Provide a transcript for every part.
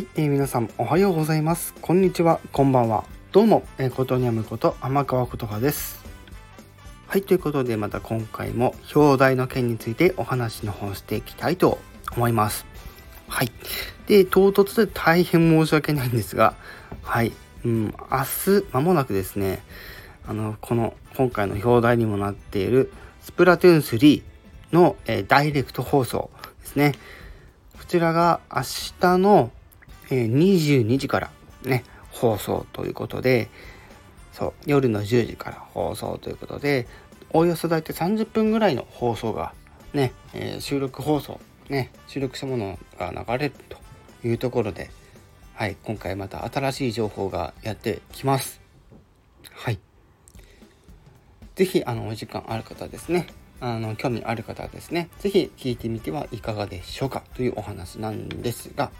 はい、皆さんおはようございます、こんにちは、こんばんは。どうも、ことにゃむこと天川ことはです。はい、ということでまた今回も表題の件についてお話の方していきたいと思います。はい、で唐突で大変申し訳ないんですが、はい、明日間もなくですね、今回の表題にもなっているスプラトゥーン3の、ダイレクト放送ですね。こちらが明日の22時からね放送ということで、そう夜の10時から放送ということで、おおよそだいたい30分ぐらいの放送がね、収録したものが流れるというところで、はい、今回また新しい情報がやってきます。はい、ぜひお時間ある方ですね、興味ある方はですね、ぜひ聞いてみてはいかがでしょうかというお話なんですが、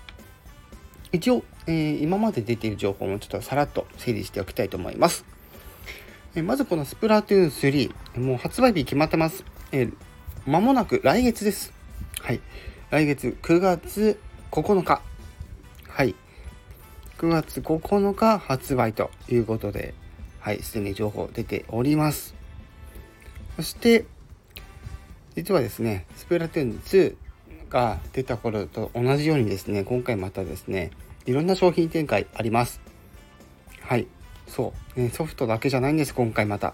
一応、今まで出ている情報もちょっとさらっと整理しておきたいと思います。まずこのスプラトゥーン3、もう発売日決まってます。間もなく来月です。はい、来月9月9日はい9月9日発売ということで、はい、すでに情報出ております。そして実はですね、スプラトゥーン2が出た頃と同じようにですね、今回またですね、いろんな商品展開あります。はい、そう、ソフトだけじゃないんです。今回また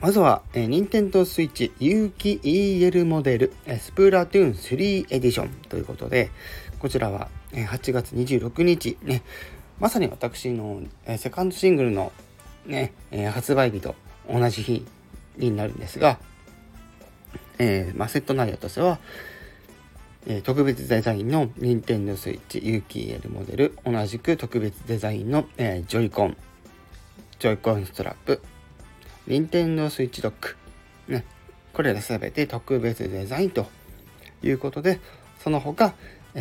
まずは、任天堂スイッチ有機 EL モデル、スプラトゥーン3エディションということで、こちらは、8月26日ね、まさに私の、セカンドシングルの、ね、発売日と同じ日になるんですが、セット内容としては、特別デザインの任天堂スイッチ有機 EL モデル、同じく特別デザインの、ジョイコンストラップ、任天堂スイッチドック、ね、これらすべて特別デザインということで、その他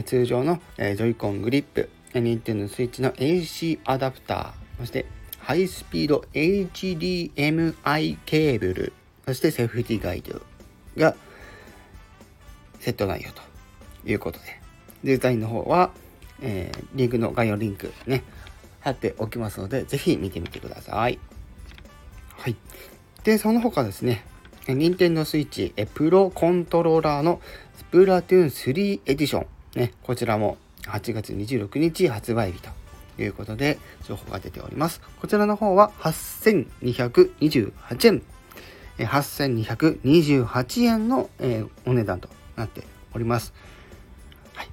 通常のジョイコングリップ、任天堂スイッチの AC アダプター、そしてハイスピード HDMI ケーブル、そしてセーフティーガイドがセット内容ということで、デザインの方は、リンクの概要リンクね貼っておきますので、ぜひ見てみてください。はい。で、その他ですね、任天堂スイッチプロコントローラーのスプラトゥーン3エディション、ね、こちらも8月26日発売日ということで情報が出ております。こちらの方は8228円。8228円の、お値段となっております。はい。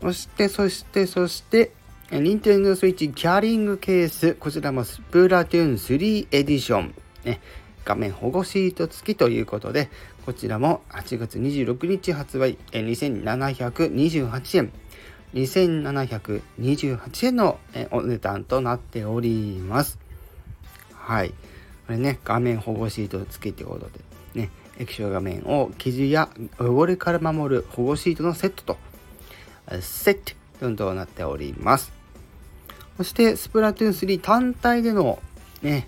そして、任天堂スイッチキャリングケース、こちらもスプラトゥーン3エディション、ね、画面保護シート付きということで、こちらも8月26日発売、2728円のお値段となっております。はい、これね、画面保護シート付きということでね、液晶画面を傷や汚れから守る保護シートのセットとなっております。そしてスプラトゥーン3単体での、ね、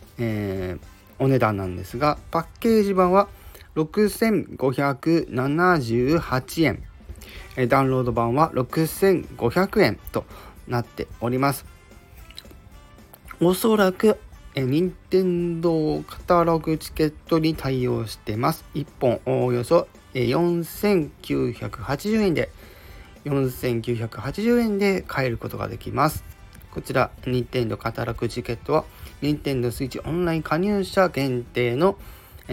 お値段なんですが、パッケージ版は6578円、ダウンロード版は6500円となっております。おそらく任天堂カタログチケットに対応してます。1本およそ4980円で買えることができます。こちら任天堂カタログチケットは任天堂スイッチオンライン加入者限定の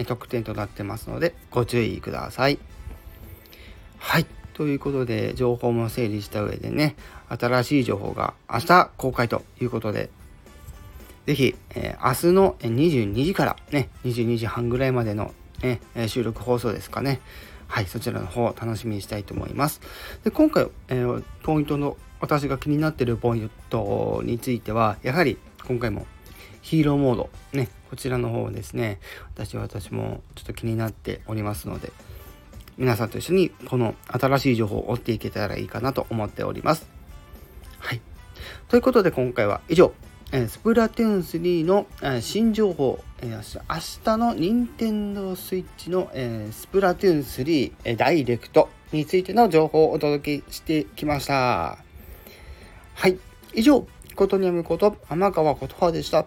特典となってますので、ご注意ください。はい、ということで情報も整理した上でね、新しい情報が明日公開ということで、ぜひ、明日の22時からね、22時半ぐらいまでの、収録放送ですかね、はい、そちらの方を楽しみにしたいと思います。で、今回、ポイントの私が気になっているポイントについては、やはり今回もヒーローモードね、こちらの方ですね、私もちょっと気になっておりますので、皆さんと一緒にこの新しい情報を追っていけたらいいかなと思っております。はい、ということで今回は以上、スプラトゥーン3の新情報、明日の任天堂スイッチのスプラトゥーン3ダイレクトについての情報をお届けしてきました。はい、以上、ことにやむこと天川琴葉でした。